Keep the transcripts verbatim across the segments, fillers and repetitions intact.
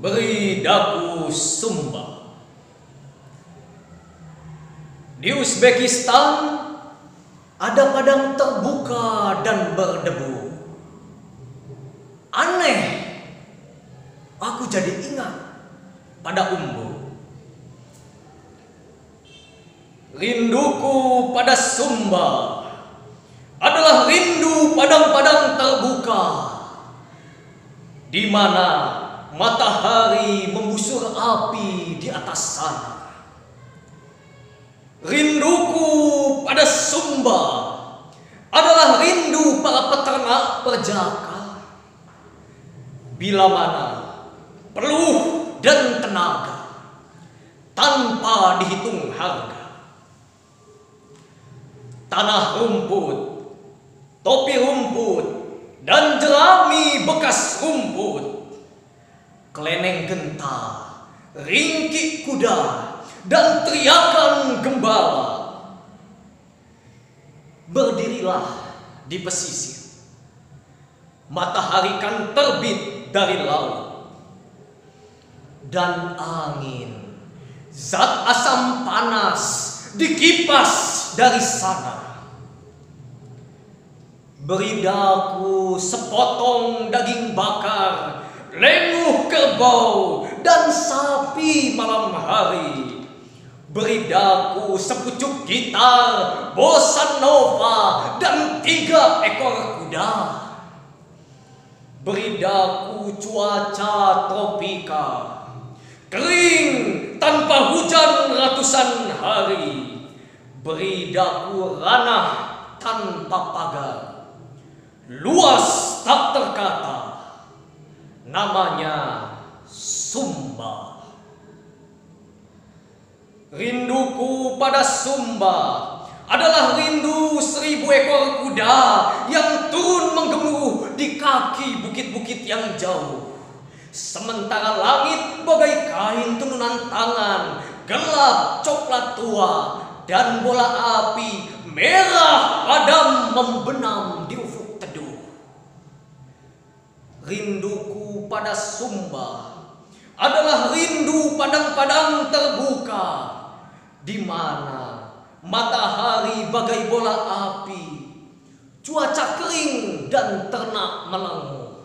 beri daku Sumba. Di Uzbekistan ada padang terbuka dan berdebu. Aneh, aku jadi ingat pada Umbu. Rinduku pada Sumba adalah rindu padang-padang terbuka, di mana matahari membusur api di atas sana. Rinduku pada Sumba adalah rindu para peternak perjaka, bila mana peluh dan tenaga tanpa dihitung harga. Tanah rumput, topi rumput, dan jerami bekas rumput, keleneng genta, ringkik kuda, dan teriakan gembala. Berdirilah di pesisir, matahari kan terbit dari laut, dan angin zat asam panas dikipas dari sana. Beri daku sepotong daging bakar, lenguh kerbau dan sapi malam hari. Beri daku sepucuk gitar, bossa nova, dan tiga ekor kuda. Beri daku cuaca tropika, kering tanpa hujan ratusan hari. Beri daku ranah tanpa pagar, luas tak terkata, namanya Sumba. Rinduku pada Sumba adalah rindu seribu ekor kuda yang turun menggemuruh di kaki bukit-bukit yang jauh, sementara langit bagai kain tenunan tangan, gelap coklat tua, dan bola api merah padam membenam di ufuk teduh. Rinduku pada Sumba adalah rindu padang-padang terbuka, di mana matahari bagai bola api, cuaca kering dan ternak melengkung.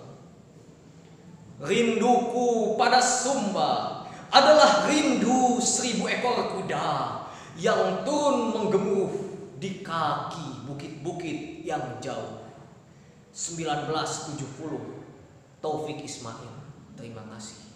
Rinduku pada Sumba adalah rindu seribu ekor kuda yang turun menggemuruh di kaki bukit-bukit yang jauh. sembilan belas tujuh puluh Taufik Ismail, terima kasih.